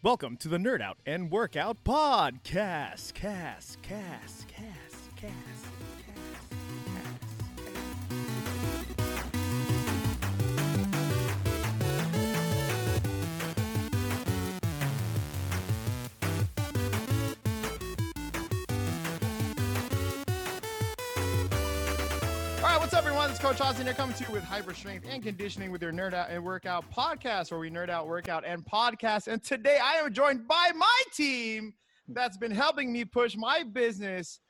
Welcome to the Nerd Out and Workout Podcast. What's up, everyone? It's Coach Austin here coming to you with Hyper Strength and Conditioning with your Nerd Out and Workout podcast, where we nerd out, workout, and podcast. And today I am joined by my team that's been helping me push my business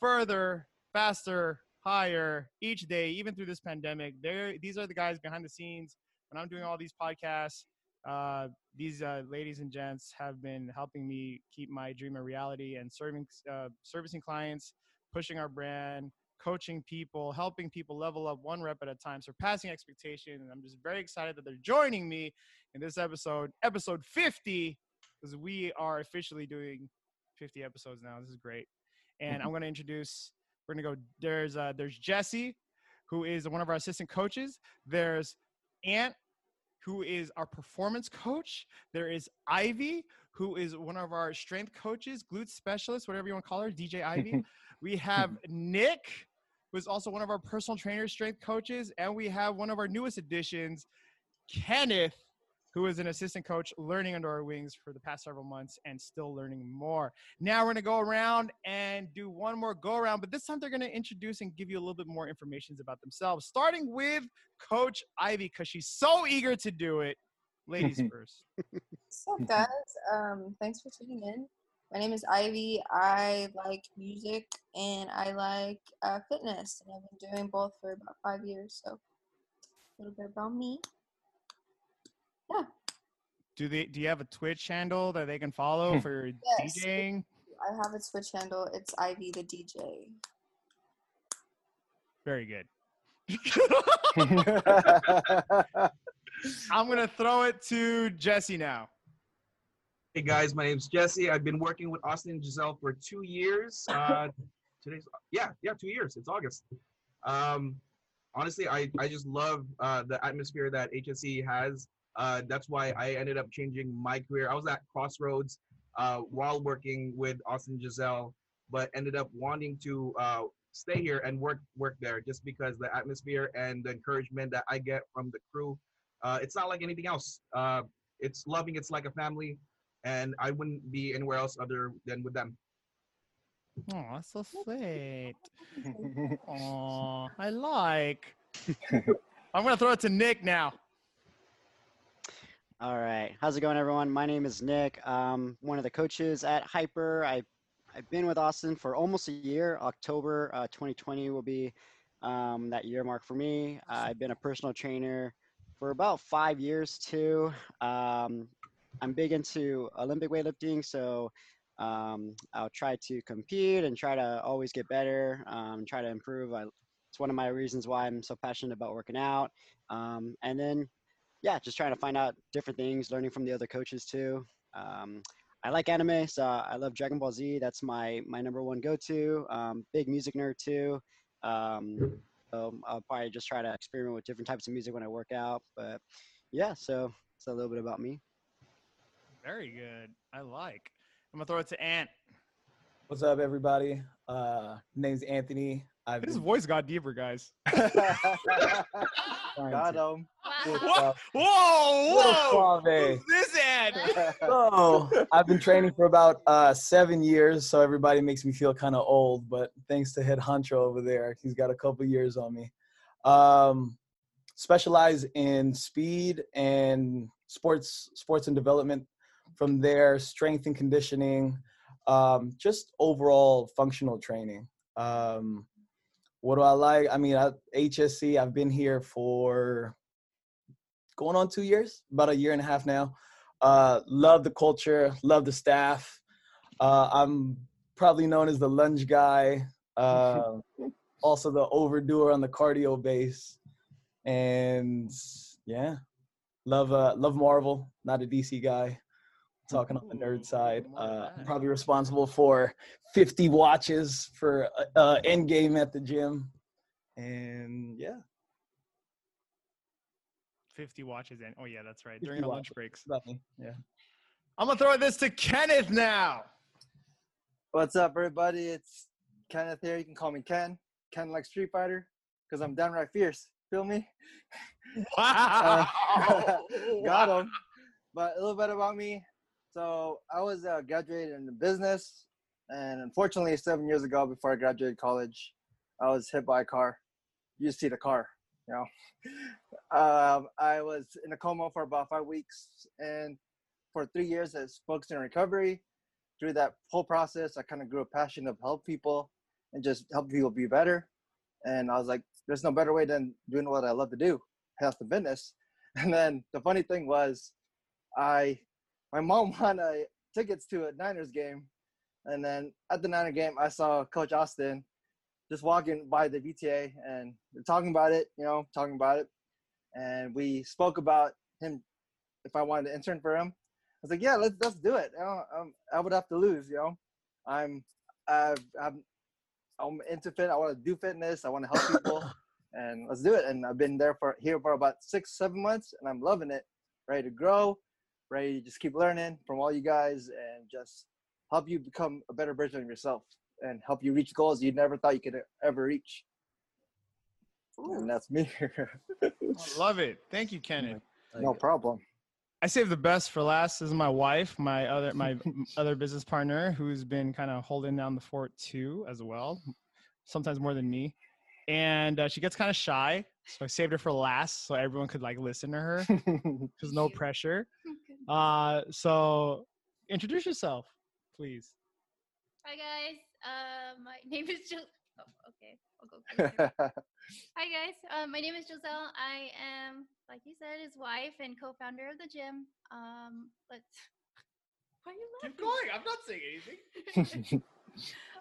further, faster, higher each day, even through this pandemic. These are the guys behind the scenes when I'm doing all these podcasts. These ladies and gents have been helping me keep my dream a reality and servicing clients, pushing our brand, coaching people, helping people level up one rep at a time, surpassing expectation. And I'm just very excited that they're joining me in this episode 50, because we are officially doing 50 episodes now. This is great. And I'm going to there's Jesse, who is one of our assistant coaches. There's Ant, who is our performance coach. There is Ivy, who is one of our strength coaches, glute specialist, whatever you want to call her, DJ Ivy. We have Nick, who is also one of our personal trainers, strength coaches. And we have one of our newest additions, Kenneth, who is an assistant coach learning under our wings for the past several months and still learning more. Now we're going to go around and do one more go around, but this time they're going to introduce and give you a little bit more information about themselves, starting with Coach Ivy, because she's so eager to do it. Ladies first. What's up, guys? Thanks for tuning in. My name is Ivy. I like music and I like fitness, and I've been doing both for about 5 years. So, a little bit about me. Yeah. Do you have a Twitch handle that they can follow for DJing? I have a Twitch handle. It's Ivy the DJ. Very good. I'm going to throw it to Jesse now. Hey guys, my name's Jesse. I've been working with Austin and Giselle for 2 years. Today's 2 years. It's August. Honestly, I just love the atmosphere that HSE has. That's why I ended up changing my career. I was at Crossroads while working with Austin and Giselle, but ended up wanting to stay here and work there just because the atmosphere and the encouragement that I get from the crew. It's not like anything else. It's loving. It's like a family, and I wouldn't be anywhere else other than with them. Oh, so sweet. Oh, I like. I'm gonna throw it to Nick now. All right, how's it going, everyone? My name is Nick. One of the coaches at Hyper. I've been with Austin for almost a year. October 2020 will be that year mark for me. I've been a personal trainer for about 5 years too. I'm big into Olympic weightlifting, so I'll try to compete and try to always get better, try to improve. It's one of my reasons why I'm so passionate about working out. And then, yeah, just trying to find out different things, learning from the other coaches too. I like anime, so I love Dragon Ball Z. That's my number one go-to. Big music nerd too. So I'll probably just try to experiment with different types of music when I work out. But yeah, so it's a little bit about me. Very good. I like. I'm going to throw it to Ant. What's up, everybody? Name's Anthony. His voice got deeper, guys. Got him. Whoa, whoa. Who's this Ant? So, I've been training for about 7 years, so everybody makes me feel kind of old, but thanks to Head Honcho over there, he's got a couple years on me. Specialize in speed and sports and development. From there, strength and conditioning, just overall functional training. What do I like? I mean, HSC, I've been here for going on 2 years, about a year and a half now. Love the culture, love the staff. I'm probably known as the lunge guy, also the overdoer on the cardio base. And yeah, love Marvel, not a DC guy. Talking on the nerd side, I'm probably responsible for 50 watches for Endgame at the gym, and yeah, 50 watches. And oh yeah, that's right. During the lunch breaks. Yeah. I'm going to throw this to Kenneth now. What's up, everybody? It's Kenneth here. You can call me Ken. Ken like Street Fighter because I'm downright fierce. Feel me? Wow. Got him. But a little bit about me. So I was graduated in business. And unfortunately, 7 years ago, before I graduated college, I was hit by a car. You see the car, you know. I was in a coma for about 5 weeks. And for 3 years, I was focused on recovery. Through that whole process, I kind of grew a passion to help people and just help people be better. And I was like, there's no better way than doing what I love to do, health and fitness. And then the funny thing was, my mom won tickets to a Niners game. And then at the Niner game, I saw Coach Austin just walking by the VTA and talking about it. And we spoke about him, if I wanted to intern for him. I was like, yeah, let's do it. I would have to lose, you know. I'm into fit. I want to do fitness. I want to help people. And let's do it. And I've been here for about 6-7 months, and I'm loving it. Ready to grow. Ready to just keep learning from all you guys and just help you become a better version of yourself and help you reach goals you never thought you could ever reach. Ooh. And that's me. I love it. Thank you, Kenneth. No problem. I saved the best for last. This is my wife, my other business partner, who's been kind of holding down the fort too as well, sometimes more than me. And she gets kind of shy, so I saved her for last so everyone could like listen to her. There's no pressure. So introduce yourself, please. Hi guys, my name is Jill. Oh, okay, I'll go. Hi guys, my name is Giselle. I am, like you said, his wife and co-founder of the gym. Why are you laughing? Keep going. I'm not saying anything.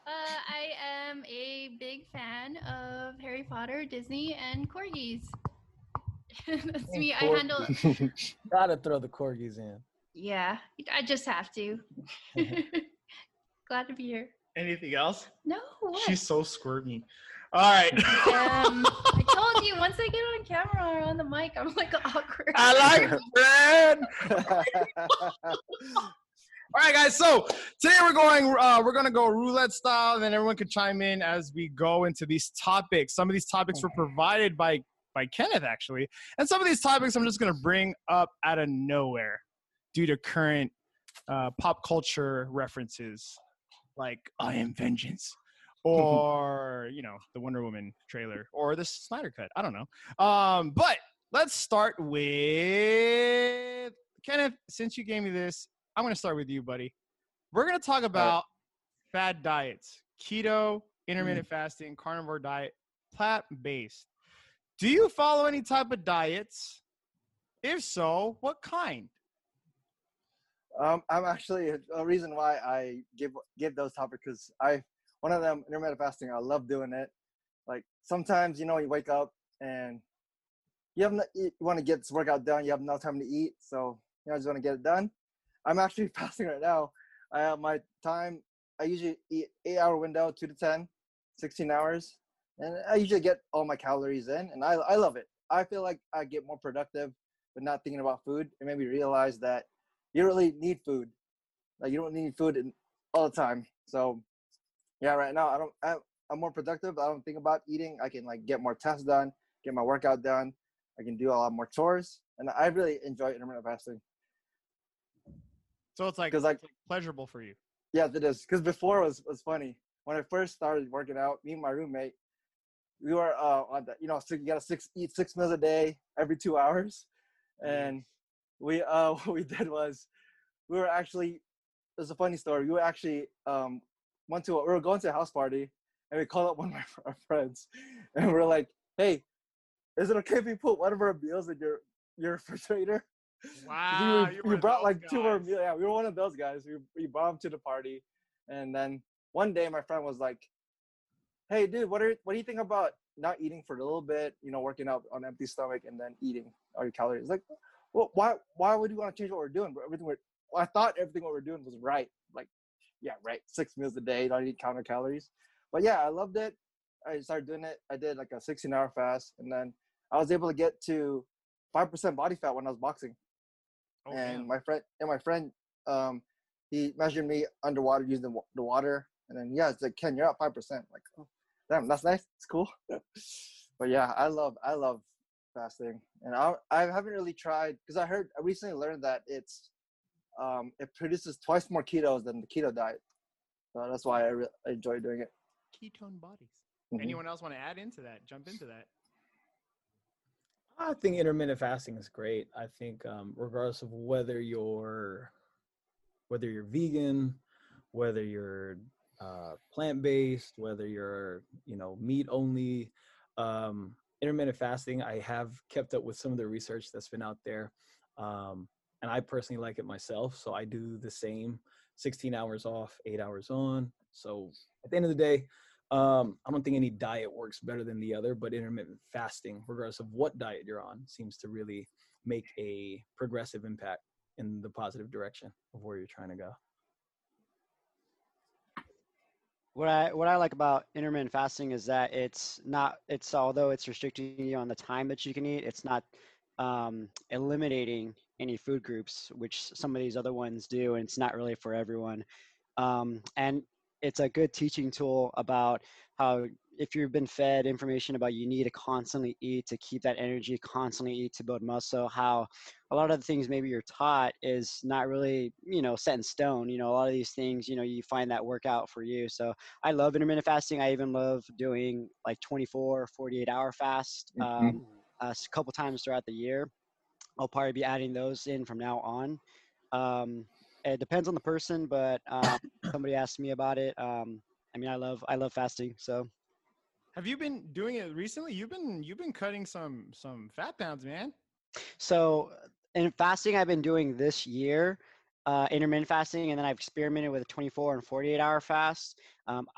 I am a big fan of Harry Potter, Disney, and corgis. That's me. I handle. Gotta throw the corgis in. Yeah, I just have to. Glad to be here. Anything else? No. What? She's so squirmy. All right. I told you, once I get on camera or on the mic, I'm like awkward. I like it, man. All right, guys. So today we're gonna go roulette style, and everyone can chime in as we go into these topics. Some of these topics were provided by Kenneth actually, and some of these topics I'm just gonna bring up out of nowhere due to current pop culture references, like I Am Vengeance, or you know, the Wonder Woman trailer, or the Snyder Cut. I don't know. But let's start with Kenneth. Since you gave me this, I'm gonna start with you, buddy. We're gonna talk about fad diets: keto, intermittent fasting, carnivore diet, plant-based. Do you follow any type of diets? If so, what kind? I'm actually a reason why I give those topics, because one of them, intermittent fasting, I love doing it. Like sometimes, you know, you wake up and you want to get this workout done, you have no time to eat, so you know, I just want to get it done. I'm actually fasting right now. I have my time. I usually eat 8-hour window, 2 to 10, 16 hours, and I usually get all my calories in, and I love it. I feel like I get more productive with not thinking about food. It made me realize that you really need food. Like you don't need food all the time. So yeah, right now I'm more productive. I don't think about eating. I can like get more tests done, get my workout done. I can do a lot more chores, and I really enjoy intermittent fasting. So it's like pleasurable for you. Yeah, it is. Because before it was funny. When I first started working out, me and my roommate, we were on the, you know, so you gotta eat 6 meals a day every 2 hours, and what we did was, it was a funny story. We were actually we were going to a house party, and we called up one of our friends, and we were like, "Hey, is it okay if we put one of our meals in your refrigerator?" Wow, we brought like guys. 2 of our meals. Yeah, we were one of those guys. We brought them to the party, and then one day my friend was like, "Hey, dude, what do you think about not eating for a little bit? You know, working out on an empty stomach and then eating all your calories?" Like, well, why would you want to change what we're doing? I thought everything what we're doing was right. Like, yeah, right. 6 meals a day, don't eat counter calories. But yeah, I loved it. I started doing it. I did like a 16-hour fast, and then I was able to get to 5% body fat when I was boxing. Oh, and man. My friend He measured me underwater using the water. And then, yeah, it's like, Ken, you're up 5%. Like, oh, damn, that's nice. It's cool. But yeah, I love fasting. And I haven't really tried, because I recently learned that it produces twice more ketones than the keto diet. So that's why I enjoy doing it. Ketone bodies. Mm-hmm. Anyone else want to add into that? Jump into that. I think intermittent fasting is great. I think regardless of whether you're vegan, whether you're plant-based, whether you're, meat only, intermittent fasting, I have kept up with some of the research that's been out there. And I personally like it myself. So I do the same, 16 hours off, 8 hours on. So at the end of the day, I don't think any diet works better than the other, but intermittent fasting, regardless of what diet you're on, seems to really make a progressive impact in the positive direction of where you're trying to go. What I like about intermittent fasting is that although it's restricting you on the time that you can eat, it's not eliminating any food groups, which some of these other ones do, and it's not really for everyone. And it's a good teaching tool about how, if you've been fed information about you need to constantly eat to keep that energy, constantly eat to build muscle, how a lot of the things maybe you're taught is not really, set in stone. A lot of these things, you find that work out for you. So I love intermittent fasting. I even love doing like 24 or 48 hour fast a couple times throughout the year. I'll probably be adding those in from now on. It depends on the person, but somebody asked me about it. I love fasting, so. Have you been doing it recently? You've been cutting some fat pounds, man. So in fasting, I've been doing this year, intermittent fasting, and then I've experimented with a 24 and 48 hour fast.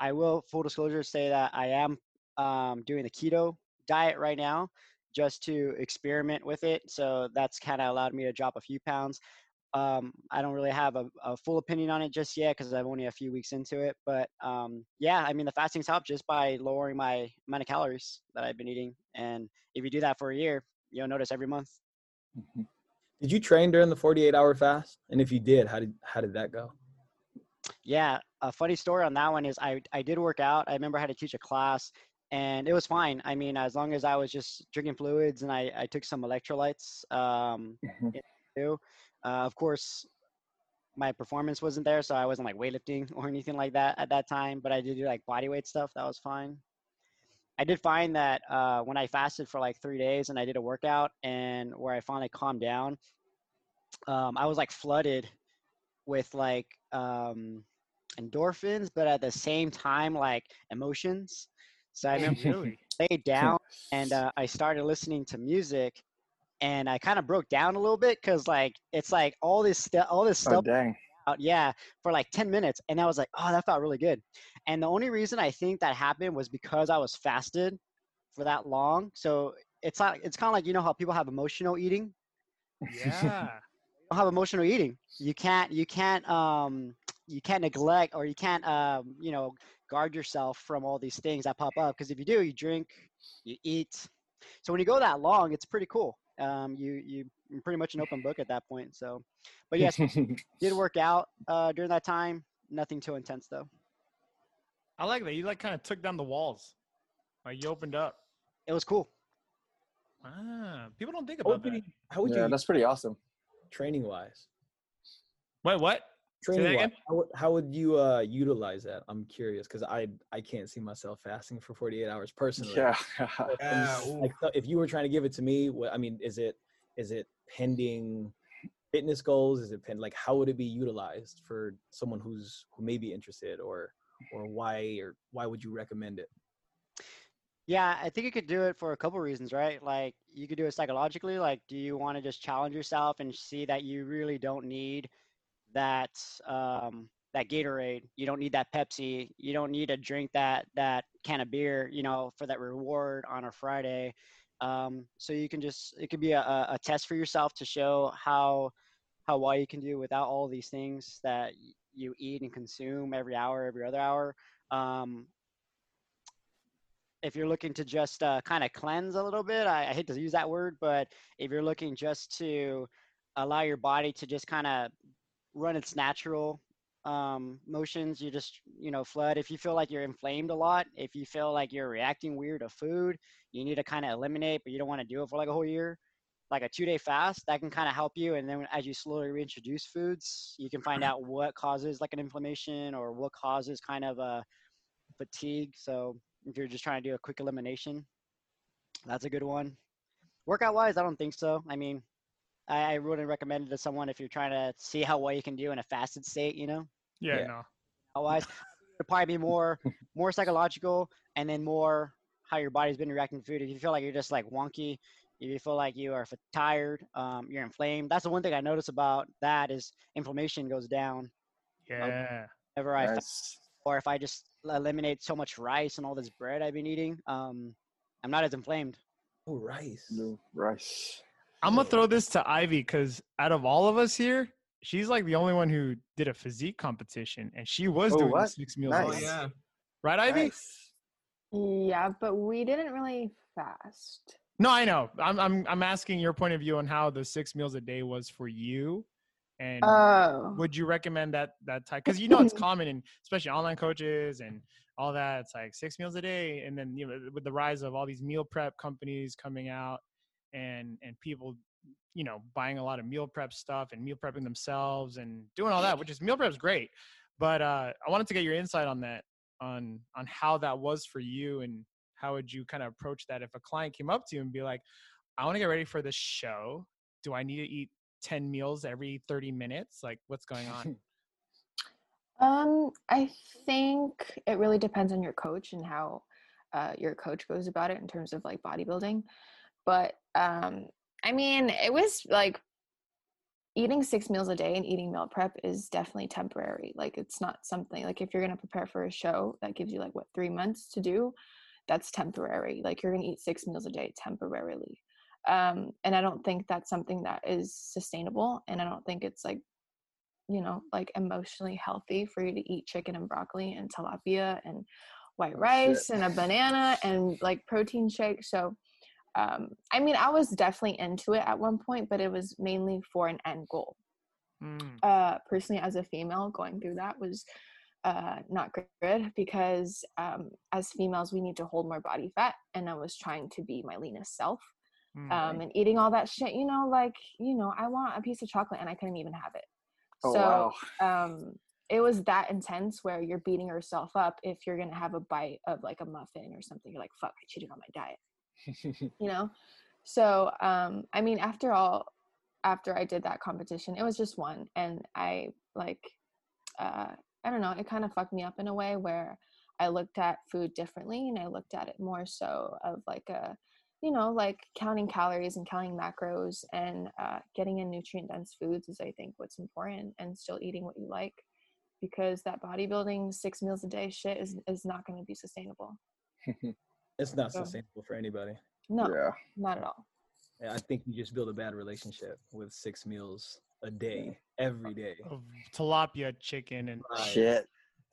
I will, full disclosure, say that I am doing the keto diet right now just to experiment with it. So that's kind of allowed me to drop a few pounds. I don't really have a full opinion on it just yet because I'm only a few weeks into it. But the fasting's helped just by lowering my amount of calories that I've been eating. And if you do that for a year, you'll notice every month. Mm-hmm. Did you train during the 48-hour fast? And if you did, how did that go? Yeah, a funny story on that one is I did work out. I remember I had to teach a class, and it was fine. I mean, as long as I was just drinking fluids and I took some electrolytes too. Of course, my performance wasn't there, so I wasn't like weightlifting or anything like that at that time, but I did do like bodyweight stuff. That was fine. I did find that when I fasted for like 3 days and I did a workout and where I finally calmed down, I was like flooded with like endorphins, but at the same time, like emotions. So I remember I laid down and I started listening to music. And I kind of broke down a little bit because, like, it's like all this stuff. Oh, dang. Out, yeah, for like 10 minutes. And I was like, oh, that felt really good. And the only reason I think that happened was because I was fasted for that long. So it's kind of like, how people have emotional eating. Yeah. Don't have emotional eating. You can't neglect, or you can't, guard yourself from all these things that pop up. Because if you do, you drink, you eat. So when you go that long, it's pretty cool. You're pretty much an open book at that point. So, but yes, did work out during that time. Nothing too intense though. I like that. You like kind of took down the walls. Like you opened up. It was cool. Ah, people don't think about that. How would you? That's pretty awesome. Training wise. Wait, what? Training wise. How would you utilize that? I'm curious because I can't see myself fasting for 48 hours personally. Yeah. If you were trying to give it to me, is it pending fitness goals? Is it like how would it be utilized for someone who may be interested or why would you recommend it? Yeah, I think you could do it for a couple of reasons, right? Like you could do it psychologically. Like, do you want to just challenge yourself and see that you really don't need that Gatorade, you don't need that Pepsi, you don't need to drink that can of beer, for that reward on a Friday. So you can it could be a test for yourself to show how well you can do without all these things that you eat and consume every hour, every other hour. If you're looking to just kind of cleanse a little bit, I hate to use that word, but if you're looking just to allow your body to just kind of run its natural motions. You just, flood. If you feel like you're inflamed a lot, if you feel like you're reacting weird to food, you need to kind of eliminate, but you don't want to do it for like a whole year. Like a 2-day fast, that can kind of help you. And then as you slowly reintroduce foods, you can find out what causes like an inflammation or what causes kind of a fatigue. So if you're just trying to do a quick elimination, that's a good one. Workout wise, I don't think so. I mean, I wouldn't recommend it to someone if you're trying to see how well you can do in a fasted state, Yeah. Otherwise, it'd probably be more psychological and then more how your body's been reacting to food. If you feel like you're just like wonky, if you feel like you are tired, you're inflamed. That's the one thing I notice about that is inflammation goes down. Yeah. Whenever I fast, or if I just eliminate so much rice and all this bread I've been eating, I'm not as inflamed. Oh, rice. No, rice. I'm going to throw this to Ivy because out of all of us here, she's like the only one who did a physique competition, and she was doing the 6 meals. Nice. Yeah. Right, Ivy? Nice. Yeah, but we didn't really fast. No, I know. I'm asking your point of view on how the 6 meals a day was for you, and would you recommend that type? Because it's common, and especially online coaches and all that. It's like 6 meals a day, and then with the rise of all these meal prep companies coming out, and people, buying a lot of meal prep stuff and meal prepping themselves and doing all that, which is meal prep's great. But I wanted to get your insight on that, on how that was for you and. How would you kind of approach that if a client came up to you and be like, I want to get ready for this show. Do I need to eat 10 meals every 30 minutes? Like, what's going on? I think it really depends on your coach and how your coach goes about it in terms of like bodybuilding. But I mean, it was like eating 6 meals a day and eating meal prep is definitely temporary. Like it's not something like if you're going to prepare for a show that gives you like 3 months to do. That's temporary. Like you're going to eat 6 meals a day temporarily. And I don't think that's something that is sustainable. And I don't think it's like, like emotionally healthy for you to eat chicken and broccoli and tilapia and white rice and a banana and like protein shake. So, I mean, I was definitely into it at one point, but it was mainly for an end goal. Personally, as a female going through that was, not good because as females we need to hold more body fat, and I was trying to be my leanest self and eating all that shit, I want a piece of chocolate and I couldn't even have it. It was that intense where you're beating yourself up if you're gonna have a bite of like a muffin or something. You're like, fuck, I cheated on my diet. So I mean, after I did that competition, it was just one, and I I don't know, it kind of fucked me up in a way where I looked at food differently, and I looked at it more so of like a, like counting calories and counting macros and getting in nutrient dense foods is I think what's important, and still eating what you like, because that bodybuilding 6 meals a day shit is not going to be sustainable. It's not sustainable for anybody. No, yeah. Not at all. I think you just build a bad relationship with 6 meals a day every day of tilapia, chicken, and shit.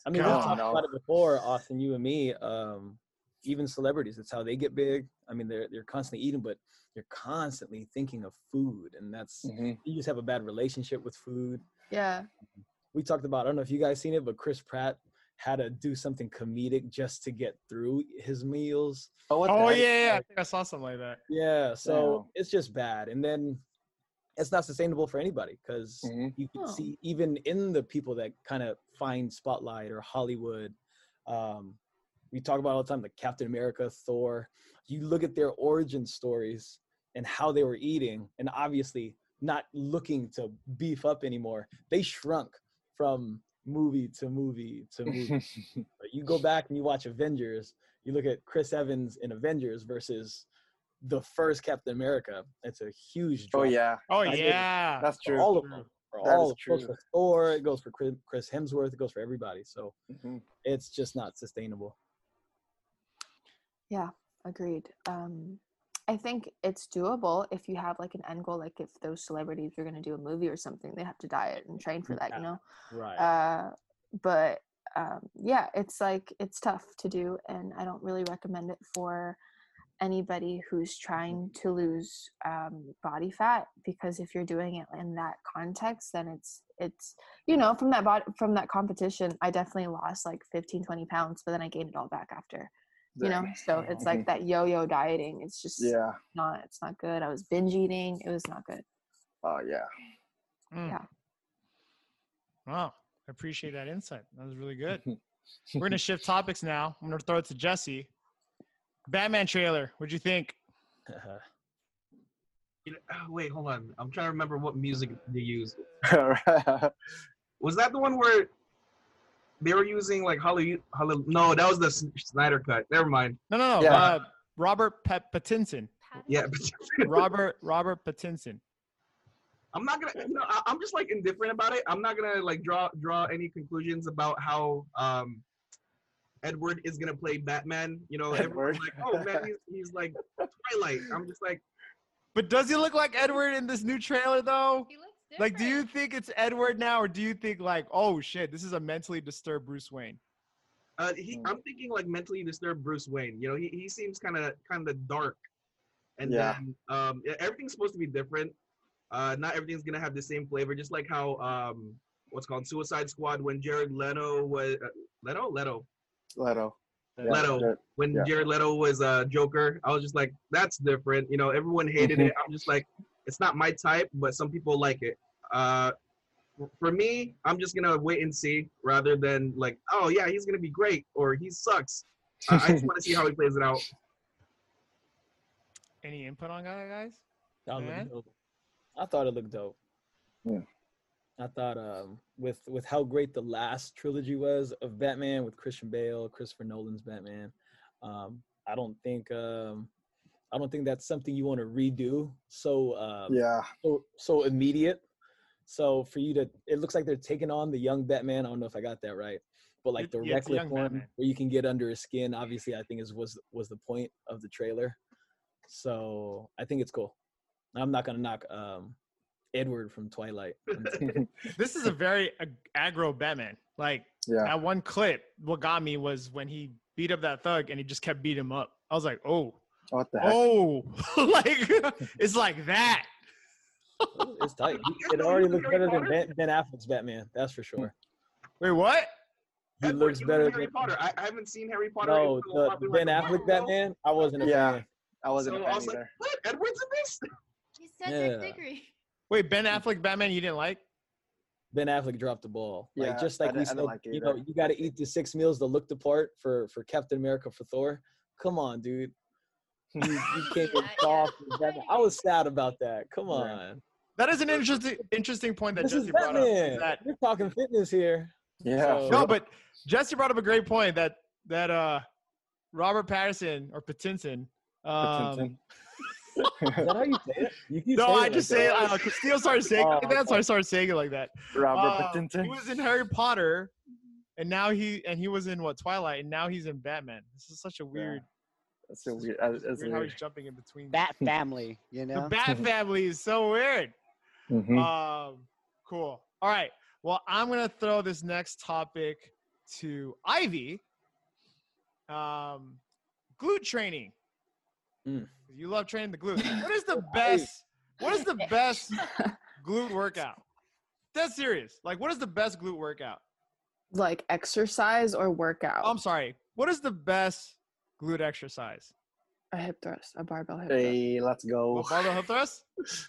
I mean, we've talked about it before, Austin, you and me. Even celebrities, that's how they get big. I mean, they're constantly eating, but you're constantly thinking of food, and that's you just have a bad relationship with food. Yeah, we talked about, I don't know if you guys seen it, but Chris Pratt had to do something comedic just to get through his meals. I think I saw something like that. Yeah, so it's just bad. And then it's not sustainable for anybody, because you can see even in the people that kind of find spotlight or Hollywood, we talk about all the time, like Captain America, Thor, you look at their origin stories and how they were eating and obviously not looking to beef up anymore. They shrunk from movie to movie to movie. But you go back and you watch Avengers, you look at Chris Evans in Avengers versus the first Captain America. It's a huge drop. That's true. All of them. Thor, it goes for Chris Hemsworth, it goes for everybody. So it's just not sustainable. Yeah, agreed. I think it's doable if you have like an end goal, like if those celebrities are going to do a movie or something, they have to diet and train for that, Right. But it's like, it's tough to do, and I don't really recommend it for anybody who's trying to lose body fat, because if you're doing it in that context, then it's it's, you know, from that competition, I definitely lost like 15, 20 pounds, but then I gained it all back after, you know? So it's like that yo-yo dieting. It's just it's not good. I was binge eating. It was not good. Oh yeah. Wow. I appreciate that insight. That was really good. We're going to shift topics now. I'm going to throw it to Jesse. Batman trailer. What'd you think? Wait, hold on. I'm trying to remember what music they used. Was that the one where they were using like Hollywood? No, that was the Snyder cut. Never mind. No. Yeah. Robert Pattinson. Yeah. Robert Pattinson. I'm not gonna. You know, I'm just like indifferent about it. I'm not gonna like draw any conclusions about how Edward is gonna play Batman. You know, everyone's like, oh man, he's like Twilight. I'm just like. But does he look like Edward in this new trailer, though? He looks different. Like, do you think it's Edward now, or do you think, like, oh, shit, this is a mentally disturbed Bruce Wayne? I'm thinking, like, mentally disturbed Bruce Wayne. You know, he seems kind of dark. And then everything's supposed to be different. Not everything's going to have the same flavor, just like how, what's called Suicide Squad, when Jared Leto was – Leto. Jared Leto was Joker, I was just like, that's different. You know, everyone hated it. I'm just like, it's not my type, but some people like it. For me, I'm just going to wait and see rather than like, oh, yeah, he's going to be great or he sucks. I just want to see how he plays it out. Any input on that, guys? I thought it looked dope. Yeah. I thought with how great the last trilogy was of Batman with Christian Bale, Christopher Nolan's Batman, I don't think that's something you want to redo so immediate. So for you to, it looks like they're taking on the young Batman. I don't know if I got that right, but like the reckless one Batman, where you can get under his skin, obviously I think was the point of the trailer. So I think it's cool. I'm not gonna knock Edward from Twilight. This is a very aggro Batman. Like that one clip, what got me was when he beat up that thug and he just kept beating him up. I was like, oh, what the heck? Oh, like it's like that. It's tight. It already looks better than Ben Affleck's Batman. That's for sure. Wait, what? He looks better than Harry Potter. I haven't seen Harry Potter. No, the Ben Affleck Batman. I wasn't a fan. I wasn't a fan either. Like, what? Edward's in this? He's such a degree. Wait, Ben Affleck Batman you didn't like? Ben Affleck dropped the ball. Like just like we said, like you know, you got to eat the 6 meals to look the part for Captain America, for Thor. Come on, dude. You can't get soft. I was sad about that. Come on. That is an interesting point that Jesse brought up. We're talking fitness here. Yeah. So. No, but Jesse brought up a great point that Robert Pattinson. Is that how you say it? Steele started saying it like that, so I started saying it like that. Robert Pattinson. He was in Harry Potter, and now he was in Twilight, and now he's in Batman. This is such a weird. That's so weird. How he's jumping in between. Bat family, you know. The Bat family is so weird. Mm-hmm. Cool. All right. Well, I'm gonna throw this next topic to Ivy. Glute training. Mm. You love training the glutes. What is the best glute workout? That's serious. Like, what is the best glute workout? Like exercise or workout? Oh, I'm sorry. What is the best glute exercise? A hip thrust, a barbell hip thrust. Hey, let's go. A barbell hip thrust?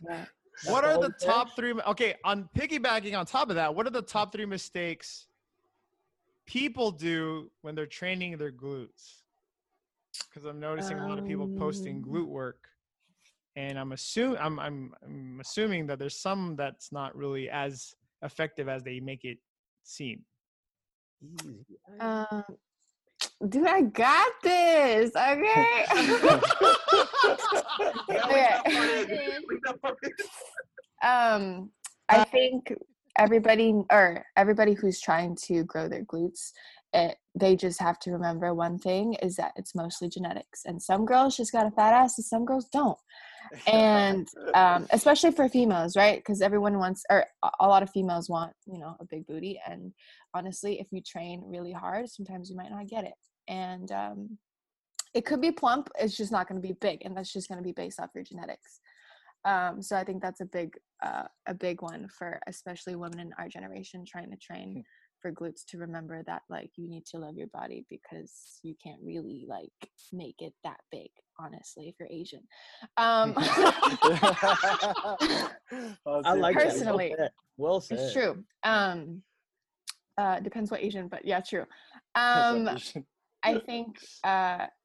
Yeah. What are the top three? Okay, on piggybacking on top of that, what are the top 3 mistakes people do when they're training their glutes? Because I'm noticing a lot of people posting glute work, and I'm assuming that there's some that's not really as effective as they make it seem. Dude, I got this. Okay. I think everybody who's trying to grow their glutes. They just have to remember one thing is that it's mostly genetics, and some girls just got a fat ass and some girls don't. And especially for females, right? Because everyone wants, or a lot of females want, you know, a big booty. And honestly, if you train really hard, sometimes you might not get it. And it could be plump. It's just not going to be big. And that's just going to be based off your genetics. So I think that's a big one for especially women in our generation trying to train for glutes, to remember that like you need to love your body because you can't really like make it that big, honestly, if you're Asian. I like personally that. Well said. It's true. Depends what Asian, but yeah, true. I think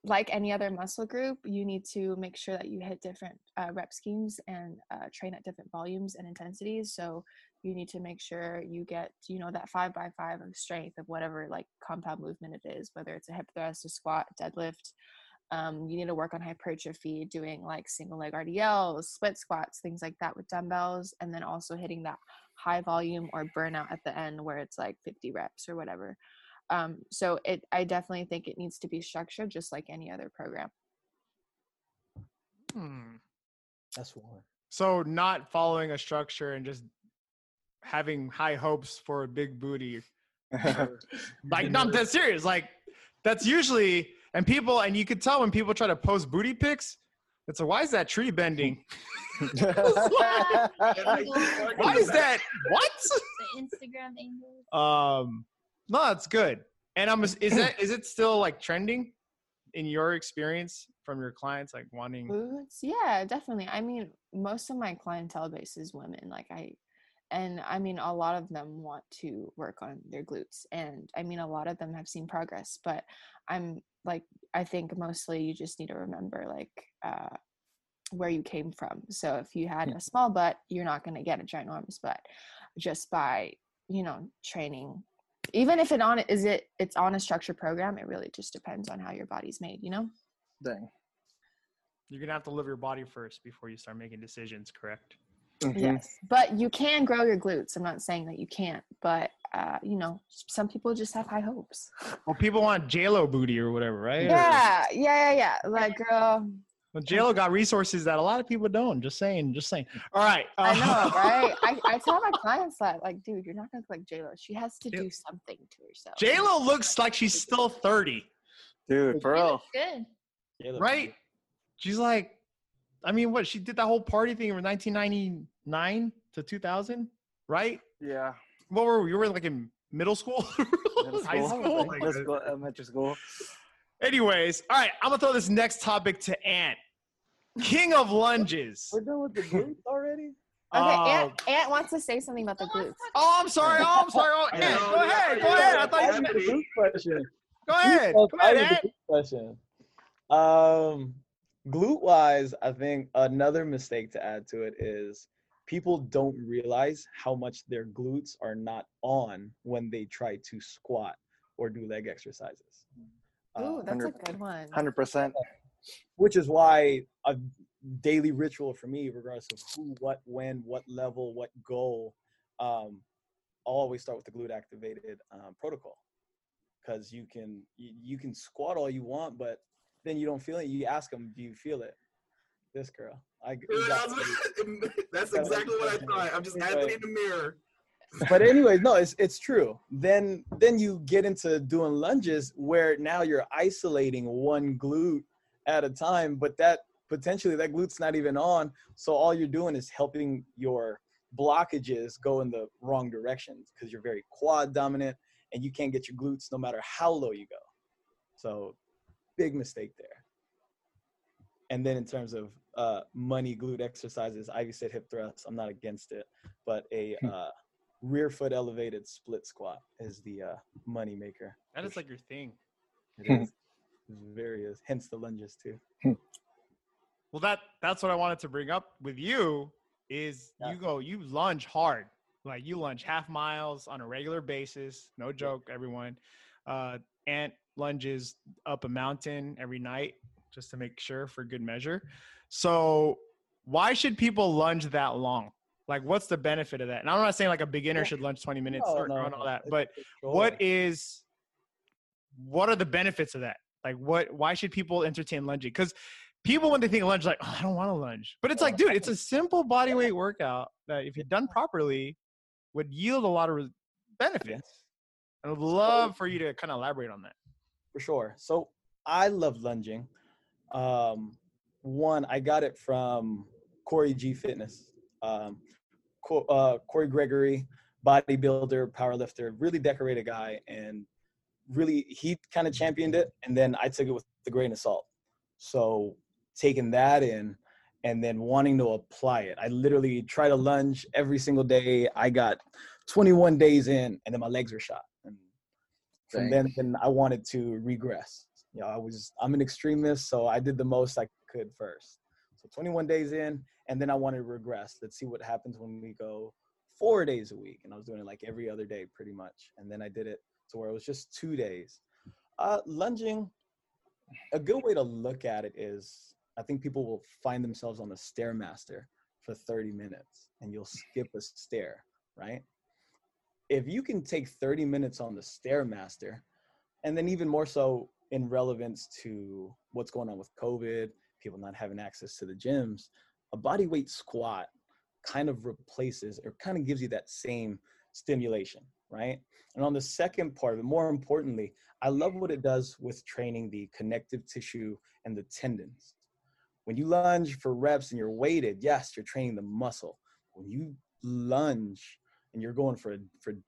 like any other muscle group, you need to make sure that you hit different rep schemes and train at different volumes and intensities. So you need to make sure you get, you know, that 5x5 of strength of whatever like compound movement it is, whether it's a hip thrust, a squat, deadlift. You need to work on hypertrophy, doing like single leg RDLs, split squats, things like that with dumbbells, and then also hitting that high volume or burnout at the end where it's like 50 reps or whatever. So I definitely think it needs to be structured just like any other program. That's one. So not following a structure and just having high hopes for a big booty. Like, no, I'm dead serious. Like, that's usually, and you could tell when people try to post booty pics, it's why is that tree bending? Why is that? What? The Instagram angle. No, that's good. And is it still like trending in your experience from your clients, like wanting boots? Yeah, definitely. I mean, most of my clientele base is women. A lot of them want to work on their glutes, and I mean, a lot of them have seen progress, but I think mostly you just need to remember where you came from. So if you had a small butt, you're not going to get a ginormous butt just by, you know, training. Even if it's on a structured program, it really just depends on how your body's made, you know? Dang. You're going to have to live your body first before you start making decisions, correct? Mm-hmm. Yes. But you can grow your glutes. I'm not saying that you can't, but, you know, some people just have high hopes. Well, people want J-Lo booty or whatever, right? Yeah. Yeah. Like, girl. Well, J-Lo got resources that a lot of people don't. Just saying. All right. I know, right? I tell my clients that, like, dude, you're not going to look like J-Lo. She has to do something to herself. J-Lo looks like she's still 30. Dude, bro. Good. Right? She's like, I mean, what? She did that whole party thing from 1999 to 2000, right? Yeah. What were we? You were like in middle school? High school? Elementary school. Anyways, all right, I'm going to throw this next topic to Ant. King of lunges. We're done with the glutes already? Okay, Ant wants to say something about the glutes. Oh, I'm sorry. Oh, Ant, go ahead. I thought you were going question. Go ahead, Ant. Glute-wise, I think another mistake to add to it is people don't realize how much their glutes are not on when they try to squat or do leg exercises. Ooh, that's a good one. 100%. Which is why a daily ritual for me, regardless of who, what, when, what level, what goal, I'll always start with the glute activated protocol, because you can squat all you want, but then you don't feel it. You ask them, "Do you feel it?" This girl, that's exactly what I thought. I'm just acting in the mirror. But anyways, no, it's true. Then you get into doing lunges where now you're isolating one glute at a time, but that potentially that glute's not even on. So all you're doing is helping your blockages go in the wrong direction because you're very quad dominant and you can't get your glutes no matter how low you go. So big mistake there. And then in terms of money glute exercises, Ivy said hip thrust. I'm not against it, but a rear foot elevated split squat is the money maker. That is like your thing. It is. Various, hence the lunges too. Well, that's what I wanted to bring up with you is you lunge hard. Like you lunge half miles on a regular basis. No joke, everyone. Ant lunges up a mountain every night just to make sure for good measure. So why should people lunge that long? Like, what's the benefit of that? And I'm not saying like a beginner should lunge 20 minutes all that, but what are the benefits of that? Like why should people entertain lunging? Cause people, when they think of lunge, like, oh, I don't want to lunge, but it's like, dude, it's a simple body weight workout that if done properly would yield a lot of benefits. I would love for you to kind of elaborate on that. For sure. So I love lunging. One, I got it from Corey G Fitness, Corey Gregory, bodybuilder, powerlifter, really decorated guy, and really he kind of championed it, and then I took it with a grain of salt. So taking that in and then wanting to apply it, I literally tried a lunge every single day. I got 21 days in, and then my legs were shot. And from then I wanted to regress. You know, I'm an extremist, so I did the most I could first. So 21 days in, and then I wanted to regress. Let's see what happens when we go 4 days a week. And I was doing it like every other day pretty much. And then I did it to where it was just 2 days. Lunging, a good way to look at it is, I think people will find themselves on a Stairmaster for 30 minutes and you'll skip a stair, right? If you can take 30 minutes on the Stairmaster, and then even more so in relevance to what's going on with COVID, people not having access to the gyms, a bodyweight squat kind of replaces or kind of gives you that same stimulation, right? And on the second part of it, more importantly, I love what it does with training the connective tissue and the tendons. When you lunge for reps and you're weighted, yes, you're training the muscle. When you lunge and you're going for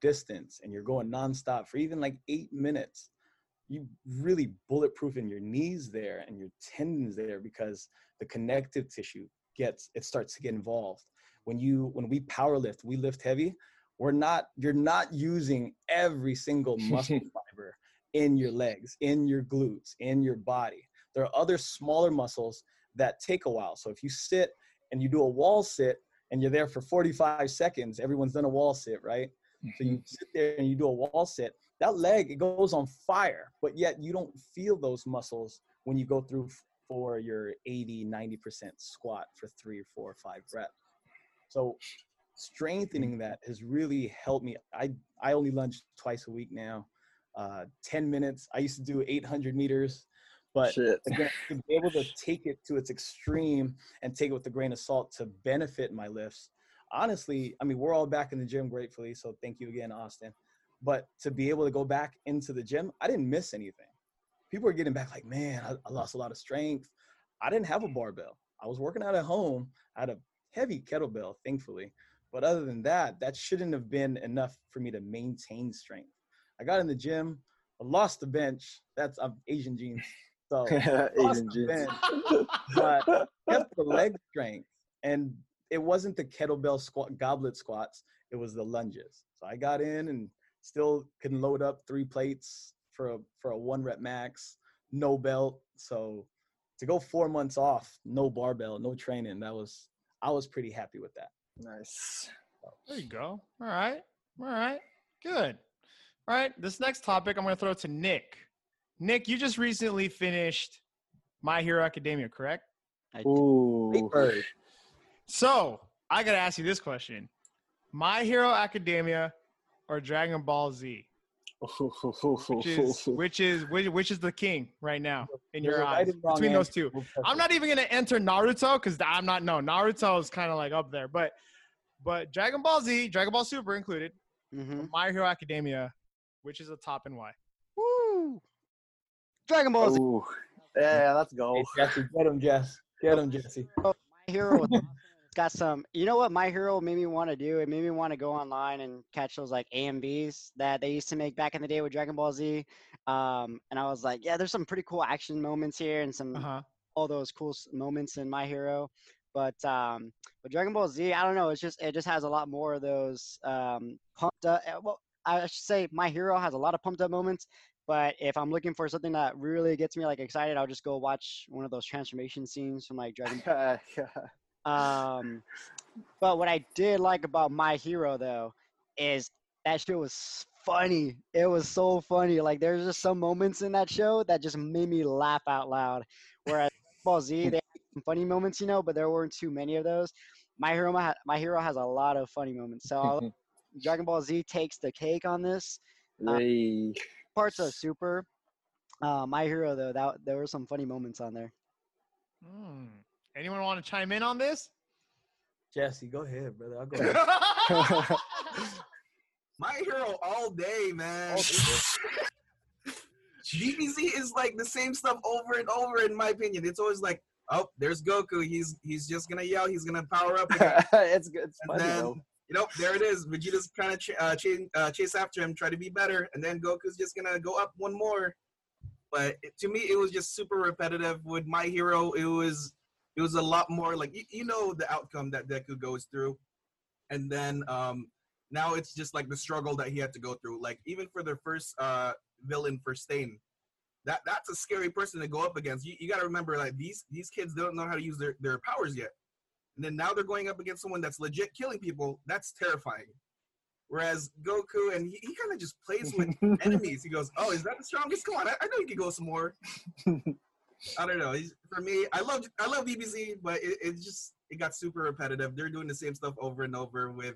distance and you're going nonstop for even like 8 minutes, you really bulletproofing your knees there and your tendons there, because the connective tissue starts to get involved. When we power lift, we lift heavy. You're not using every single muscle fiber in your legs, in your glutes, in your body. There are other smaller muscles that take a while. So if you sit and you do a wall sit and you're there for 45 seconds, everyone's done a wall sit, right? So you sit there and you do a wall sit, that leg, it goes on fire, but yet you don't feel those muscles when you go through for your 80, 90% squat for 3, 4, 5 reps. So strengthening that has really helped me. I only lunge twice a week now, 10 minutes. I used to do 800 meters. But again, to be able to take it to its extreme and take it with a grain of salt to benefit my lifts. Honestly, I mean, we're all back in the gym, gratefully. So thank you again, Austin. But to be able to go back into the gym, I didn't miss anything. People are getting back like, man, I lost a lot of strength. I didn't have a barbell. I was working out at home. I had a heavy kettlebell, thankfully. But other than that, that shouldn't have been enough for me to maintain strength. I got in the gym. I lost the bench. That's Asian genes. So but kept the leg strength, and it wasn't the kettlebell squat, goblet squats. It was the lunges. So I got in and still couldn't load up 3 plates for a 1 rep max, no belt. So to go 4 months off, no barbell, no training, I was pretty happy with that. Nice. There you go. All right. Good. All right. This next topic I'm going to throw to Nick. Nick, you just recently finished My Hero Academia, correct? Ooh. So, I got to ask you this question. My Hero Academia or Dragon Ball Z? Which is the king right now in your eyes? Between those two. I'm not even going to enter Naruto because Naruto is kind of like up there. But Dragon Ball Z, Dragon Ball Super included, My Hero Academia, which is the top and why? Woo! Dragon Ball Z. Ooh, yeah, let's go. Jesse, get him, Jess. Get him, Jesse. My Hero was awesome. It's got some. You know what My Hero made me want to do? It made me want to go online and catch those like AMVs that they used to make back in the day with Dragon Ball Z. And I was like, yeah, there's some pretty cool action moments here and some all those cool moments in My Hero. But Dragon Ball Z, I don't know. It just has a lot more of those pumped up. Well, I should say My Hero has a lot of pumped up moments. But if I'm looking for something that really gets me like excited, I'll just go watch one of those transformation scenes from like Dragon Ball. But what I did like about My Hero though is that shit was funny. It was so funny. Like there's just some moments in that show that just made me laugh out loud. Whereas Ball Z, they had some funny moments, but there weren't too many of those. My Hero has a lot of funny moments. So Dragon Ball Z takes the cake on this. Parts are super. My Hero, though, there were some funny moments on there. Anyone want to chime in on this? Jesse, go ahead, brother. I'll go ahead. My Hero all day, man. GBZ is like the same stuff over and over, in my opinion. It's always like, oh, there's Goku. He's just gonna yell. He's gonna power up again. It's funny then, though. You know, there it is. Vegeta's kind of chase after him, try to be better, and then Goku's just gonna go up one more. But to me, it was just super repetitive. With My Hero, it was a lot more like you know the outcome that Deku goes through, and then now it's just like the struggle that he had to go through. Like even for their first villain for Stain, that's a scary person to go up against. You got to remember, like these kids don't know how to use their powers yet, and then now they're going up against someone that's legit killing people. That's terrifying. Whereas Goku, and he kind of just plays with enemies. He goes, oh, is that the strongest? Come on, I know you can go some more. I don't know. For me, I love BBC, but it got super repetitive. They're doing the same stuff over and over with,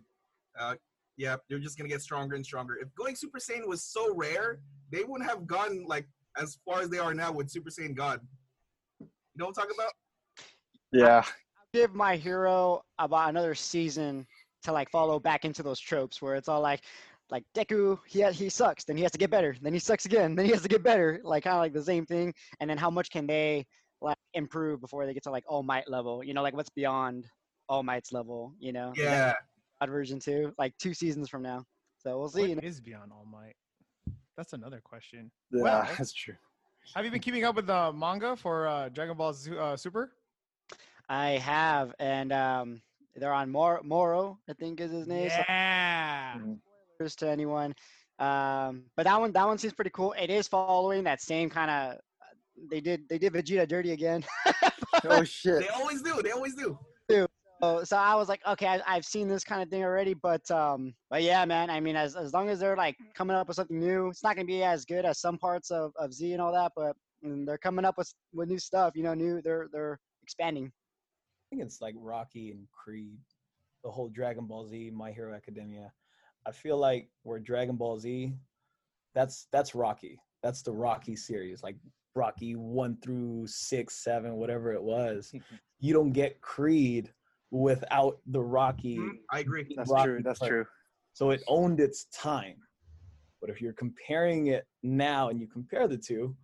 they're just going to get stronger and stronger. If going Super Saiyan was so rare, they wouldn't have gone, like, as far as they are now with Super Saiyan God. You know what I'm talking about? Yeah. I'll give My Hero about another season to like follow back into those tropes where it's all like Deku, he sucks, then he has to get better, then he sucks again, then he has to get better, like kind of like the same thing. And then how much can they like improve before they get to like All Might level? You know, like what's beyond All Might's level? You know? Yeah. God version 2, like 2 seasons from now. So we'll see. What is beyond All Might? That's another question. Yeah, well, that's true. Have you been keeping up with the manga for Dragon Ball Super? I have, and they're on Moro, I think is his name. Yeah. So, spoilers to anyone, but that one seems pretty cool. It is following that same kind of. They did Vegeta dirty again. Oh shit! They always do. So I was like, okay, I've seen this kind of thing already, but yeah, man. I mean, as long as they're like coming up with something new, it's not gonna be as good as some parts of Z and all that, but they're coming up with new stuff. You know, they're expanding. I think it's like Rocky and Creed, the whole Dragon Ball Z, My Hero Academia. I feel like where Dragon Ball Z, that's Rocky. That's the Rocky series, like Rocky 1 through 6, 7, whatever it was. You don't get Creed without the Rocky. I agree. That's true. So it owned its time. But if you're comparing it now and you compare the two,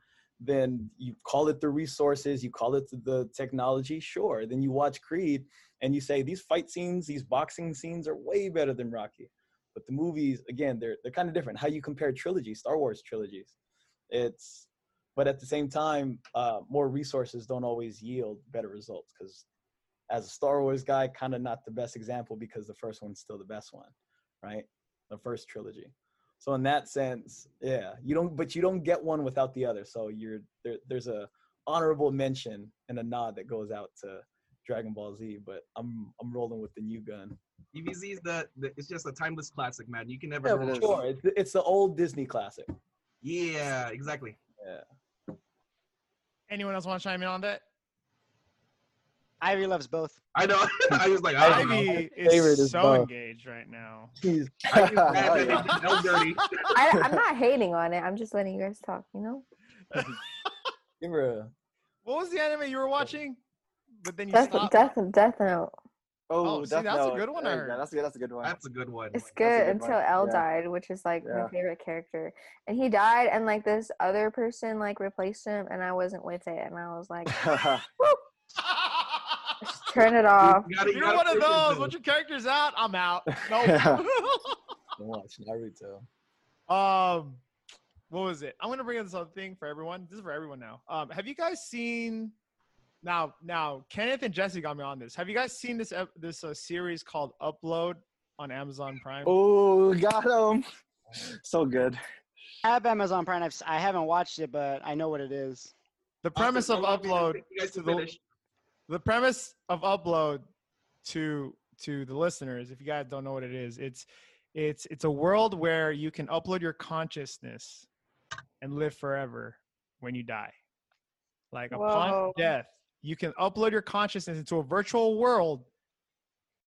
then you call it the resources, you call it the technology, sure. Then you watch Creed and you say, these fight scenes, these boxing scenes are way better than Rocky. But the movies, again, they're kind of different. How you compare trilogies, Star Wars trilogies. But at the same time, more resources don't always yield better results, because as a Star Wars guy, kind of not the best example, because the first one's still the best one, right? The first trilogy. So in that sense, yeah, you don't get one without the other. So there's a honorable mention and a nod that goes out to Dragon Ball Z, but I'm rolling with the new gun. DBZ is it's just a timeless classic, man. You can never. Yeah, for sure. It's the old Disney classic. Yeah, exactly. Yeah. Anyone else want to chime in on that? Ivy loves both. I know. I was like, Ivy is so engaged right now. Jeez. I'm not hating on it. I'm just letting you guys talk, you know? What was the anime you were watching? But then you stopped. Death Note. Oh, see, that's a good one. I heard. That's a good one. That's a good one. It's good until L died, which is like my favorite character. And he died, and like this other person like replaced him, and I wasn't with it, and I was like, whoop. Just turn it off. You're one of those. Once your character's out, I'm out. No. Don't watch Naruto. What was it? I'm gonna bring up this other thing for everyone. This is for everyone now. Have you guys seen? Now Kenneth and Jesse got me on this. Have you guys seen this series called Upload on Amazon Prime? Oh, got him. So good. I have Amazon Prime. I haven't watched it, but I know what it is. The premise of Upload. The premise of Upload to the listeners, if you guys don't know what it is, it's a world where you can upload your consciousness and live forever when you die. Like upon death, you can upload your consciousness into a virtual world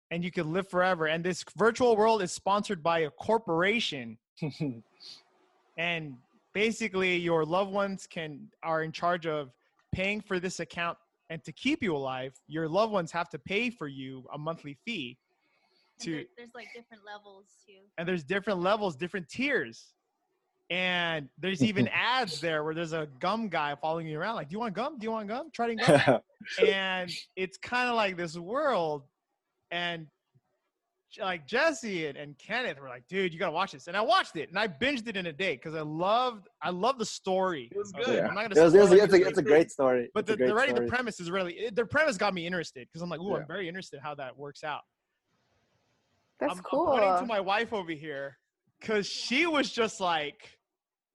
and you can live forever. And this virtual world is sponsored by a corporation. And basically your loved ones are in charge of paying for this account. And to keep you alive, your loved ones have to pay for you a monthly fee. There's like different levels too. And there's different levels, different tiers. And there's even ads there where there's a gum guy following you around. Like, do you want gum? Do you want gum? Try to gum. And it's kind of like this world. And like Jesse and Kenneth were like, dude, you got to watch this. And I watched it and I binged it in a day. Cause I loved the story. It was good. Yeah. I'm not gonna it's a great story. But the premise is really, their premise got me interested. Cause I'm like, ooh, yeah. I'm very interested how that works out. That's cool. I'm pointing to my wife over here. Cause she was just like,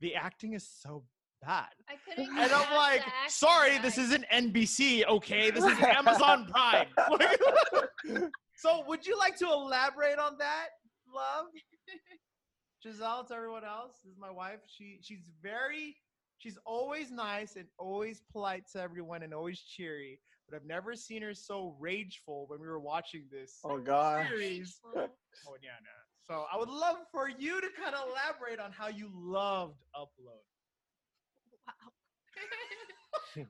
the acting is so bad. I couldn't. And I'm like, sorry, this isn't NBC. Okay. This is Amazon Prime. So would you like to elaborate on that, love? Giselle, to everyone else, this is my wife. She's always nice and always polite to everyone and always cheery. But I've never seen her so rageful when we were watching this series. Oh, yeah, no. So I would love for you to kind of elaborate on how you loved Upload. Wow.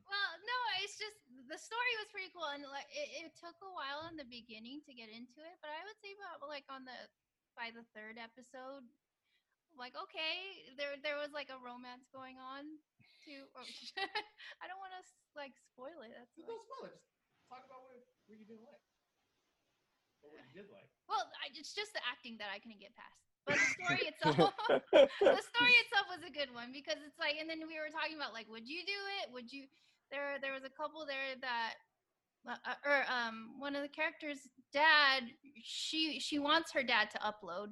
Well, no, it's just the story was pretty cool, and like it took a while in the beginning to get into it, but I would say about like by the third episode, like okay, there was like a romance going on too. I don't want to like spoil it. That's no spoilers. Talk about what you didn't like. What you did like. Well, it's just the acting that I couldn't get past. But the story itself, was a good one because it's like, and then we were talking about like, would you do it? Would you? There was a couple there that, one of the characters' dad, she wants her dad to upload,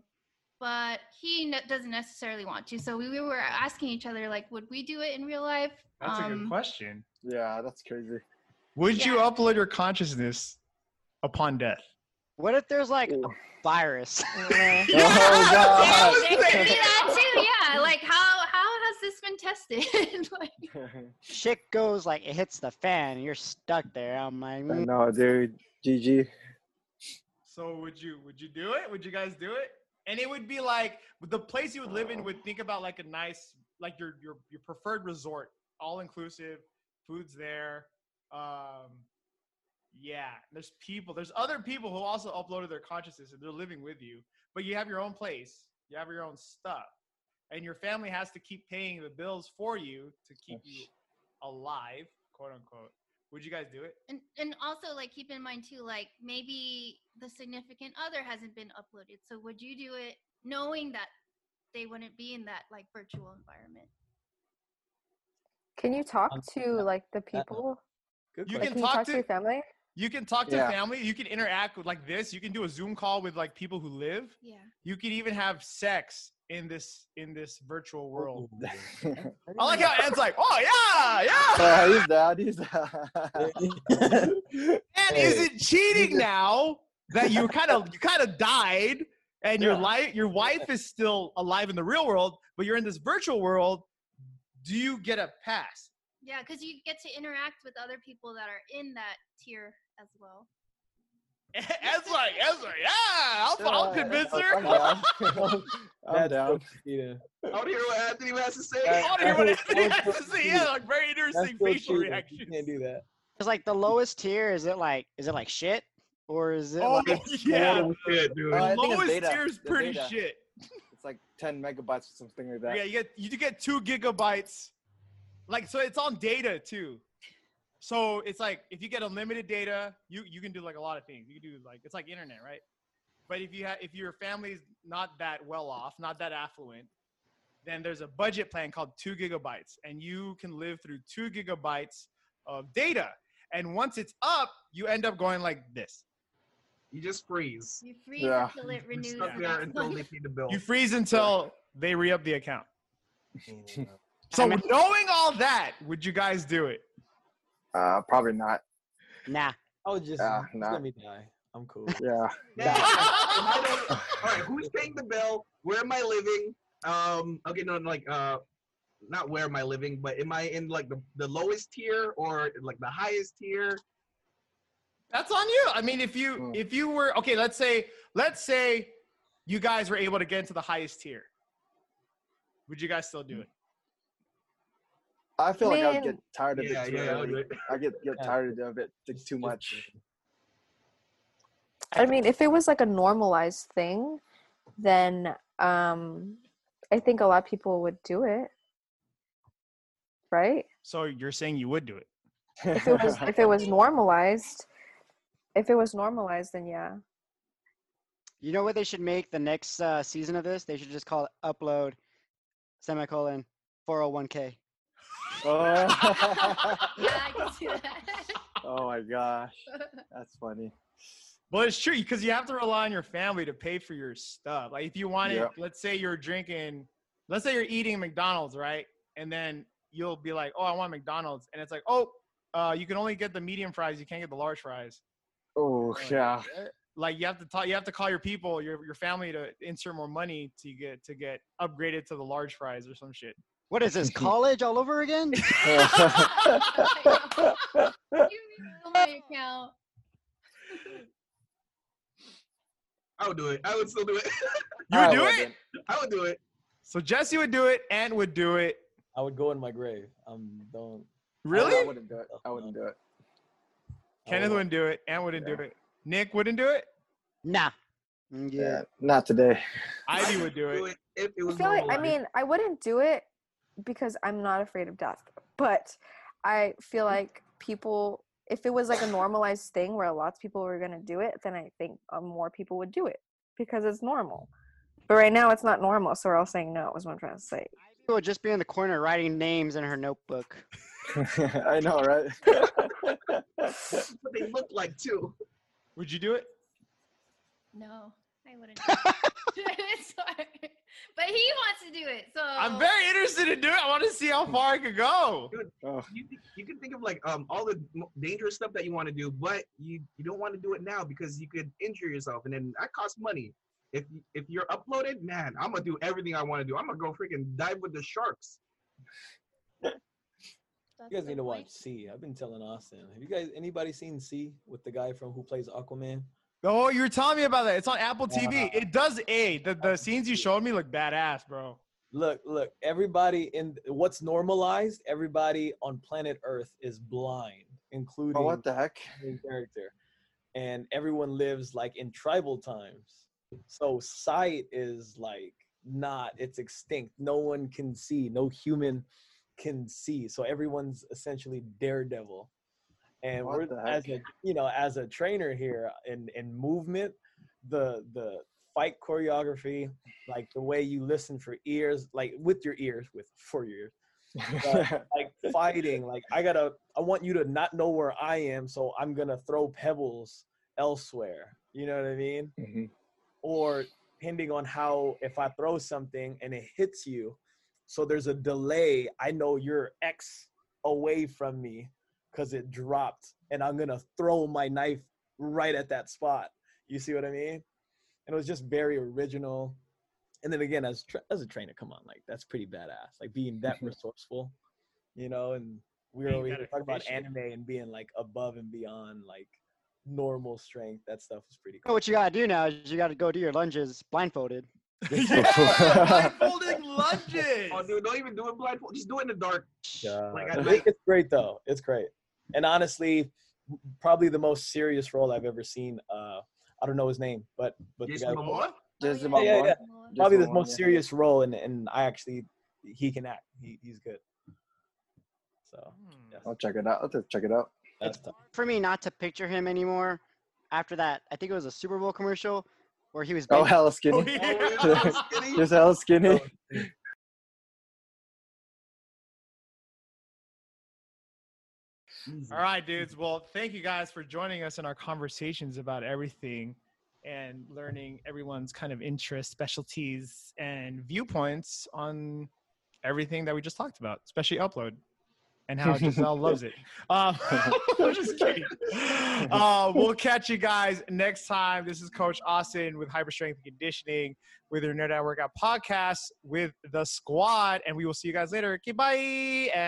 but he doesn't necessarily want to. So we were asking each other like, would we do it in real life? That's a good question. Yeah, that's crazy. Would you upload your consciousness upon death? What if there's like a virus? Oh God! There could be that too. Yeah, like how has this been tested? Like, shit goes like it hits the fan. And you're stuck there. I'm like, no, dude, GG. So would you do it? Would you guys do it? And it would be like the place you would live in would think about like a nice like your preferred resort, all inclusive, food's there. Yeah, there's other people who also uploaded their consciousness and they're living with you, but you have your own place, you have your own stuff, and your family has to keep paying the bills for you to keep you alive, quote unquote. Would you guys do it? And also like keep in mind too, like maybe the significant other hasn't been uploaded. So would you do it knowing that they wouldn't be in that like virtual environment? Can you talk to like the people? You can talk to your family? You can talk to family. You can interact with like this. You can do a Zoom call with like people who live. Yeah. You can even have sex in this virtual world. I like how Ed's like, oh yeah. He's down. He's down. And hey. Is it cheating now that you kind of died and your wife is still alive in the real world, but you're in this virtual world? Do you get a pass? Yeah, because you get to interact with other people that are in that tier as well. Ezra, yeah, I'll convince her. I want to hear what Anthony has to say. Yeah, like very interesting facial reactions. You can't do that. It's like the lowest tier. Is it like shit or is it? Oh like, yeah, shit, dude. Lowest tier is pretty shit. It's like 10 megabytes or something like that. Yeah, you get 2 gigabytes. Like, so it's on data too. So it's like, if you get unlimited data, you can do like a lot of things. You can do like, it's like internet, right? But if your family's not that well off, not that affluent, then there's a budget plan called 2 gigabytes and you can live through 2 gigabytes of data. And once it's up, you end up going like this. You just freeze. You freeze until it renews. Until they pay the bill. You freeze until they re-up the account. So knowing all that, would you guys do it? Probably not. Nah. I would just let me die. I'm cool. Yeah. All right. Who's paying the bill? Where am I living? Okay. No. Like. Not where am I living, but am I in like the lowest tier or like the highest tier? That's on you. I mean, if you were okay, let's say you guys were able to get into the highest tier. Would you guys still do it? I feel like I would get tired of it too early. I get tired of it too much. I mean, if it was like a normalized thing, then I think a lot of people would do it, right? So you're saying you would do it? If it was normalized, then yeah. You know what they should make the next season of this? They should just call it Upload, ; 401k. Yeah, I can see that. Oh my gosh, that's funny. Well, it's true, because you have to rely on your family to pay for your stuff. Like if you wanted, let's say you're eating McDonald's, right? And then you'll be like, oh, I want McDonald's. And it's like, oh, you can only get the medium fries. You can't get the large fries. Oh, so, yeah. Like you have to call your people, your family, to insert more money to get upgraded to the large fries or some shit. What is this, college all over again? My account. I would do it. I would still do it. You would do it? I would do it. So Jesse would do it, Ant would do it. I would go in my grave. Don't. Really? I wouldn't do it. I wouldn't do it. Kenneth wouldn't do it. Ant wouldn't do it. Nick wouldn't do it? Nah. Yeah, not today. Ivy would do it. If it was I wouldn't do it because I'm not afraid of death. But I feel like people, if it was like a normalized thing where lots of people were going to do it, then I think more people would do it because it's normal. But right now it's not normal, so we're all saying no is what I'm trying to say. Ivy would just be in the corner writing names in her notebook. I know, right? What they look like, too. Would you do it? No, I wouldn't do it. Sorry. But he wants to do it, so I'm very interested in doing it. I want to see how far I could go. Dude, you can think of like all the dangerous stuff that you want to do, but you don't want to do it now because you could injure yourself, and then that costs money. If you're uploaded, man, I'm gonna do everything I want to do. I'm gonna go freaking dive with the sharks. You guys need to watch See. I've been telling Austin. Have you guys anybody seen See with the guy who plays Aquaman? Oh, you were telling me about that. It's on Apple TV. It does aid. The scenes you showed me look badass, bro. Look. Everybody in what's normalized, everybody on planet Earth is blind, including what the heck? The character. And everyone lives like in tribal times. So sight is like it's extinct. No one can see. No human can see. So everyone's essentially Daredevil. And as a trainer here in movement, the fight choreography, like the way you listen for ears, like with your ears, like fighting, like I want you to not know where I am, so I'm gonna throw pebbles elsewhere. You know what I mean? Mm-hmm. Or depending on how, if I throw something and it hits you, so there's a delay. I know you're X away from me, because it dropped, and I'm gonna throw my knife right at that spot. You see what I mean? And it was just very original. And then again, as a trainer, come on, like that's pretty badass. Like being that resourceful, you know. And we were always talking about anime and being like above and beyond like normal strength. That stuff was pretty cool. What you gotta do now is you gotta go do your lunges blindfolded. Blindfolding lunges. Oh, dude, don't even do it blindfolded. Just do it in the dark. Like, I think it's great though. It's great. And honestly, probably the most serious role I've ever seen. I don't know his name, but Jason Mamoa? Jason Mamoa. Yeah. Probably the most serious role, and he can act. He's good. So yes. I'll check it out. I'll just check it out. It's hard for me not to picture him anymore. After that, I think it was a Super Bowl commercial where he was big. Oh, hella skinny. Just hella skinny. All right, dudes. Well, thank you guys for joining us in our conversations about everything and learning everyone's kind of interests, specialties, and viewpoints on everything that we just talked about, especially Upload and how Giselle loves it. I'm just kidding. We'll catch you guys next time. This is Coach Austin with Hyper Strength and Conditioning with your Nerd Out Workout podcast with the squad, and we will see you guys later. Okay, bye.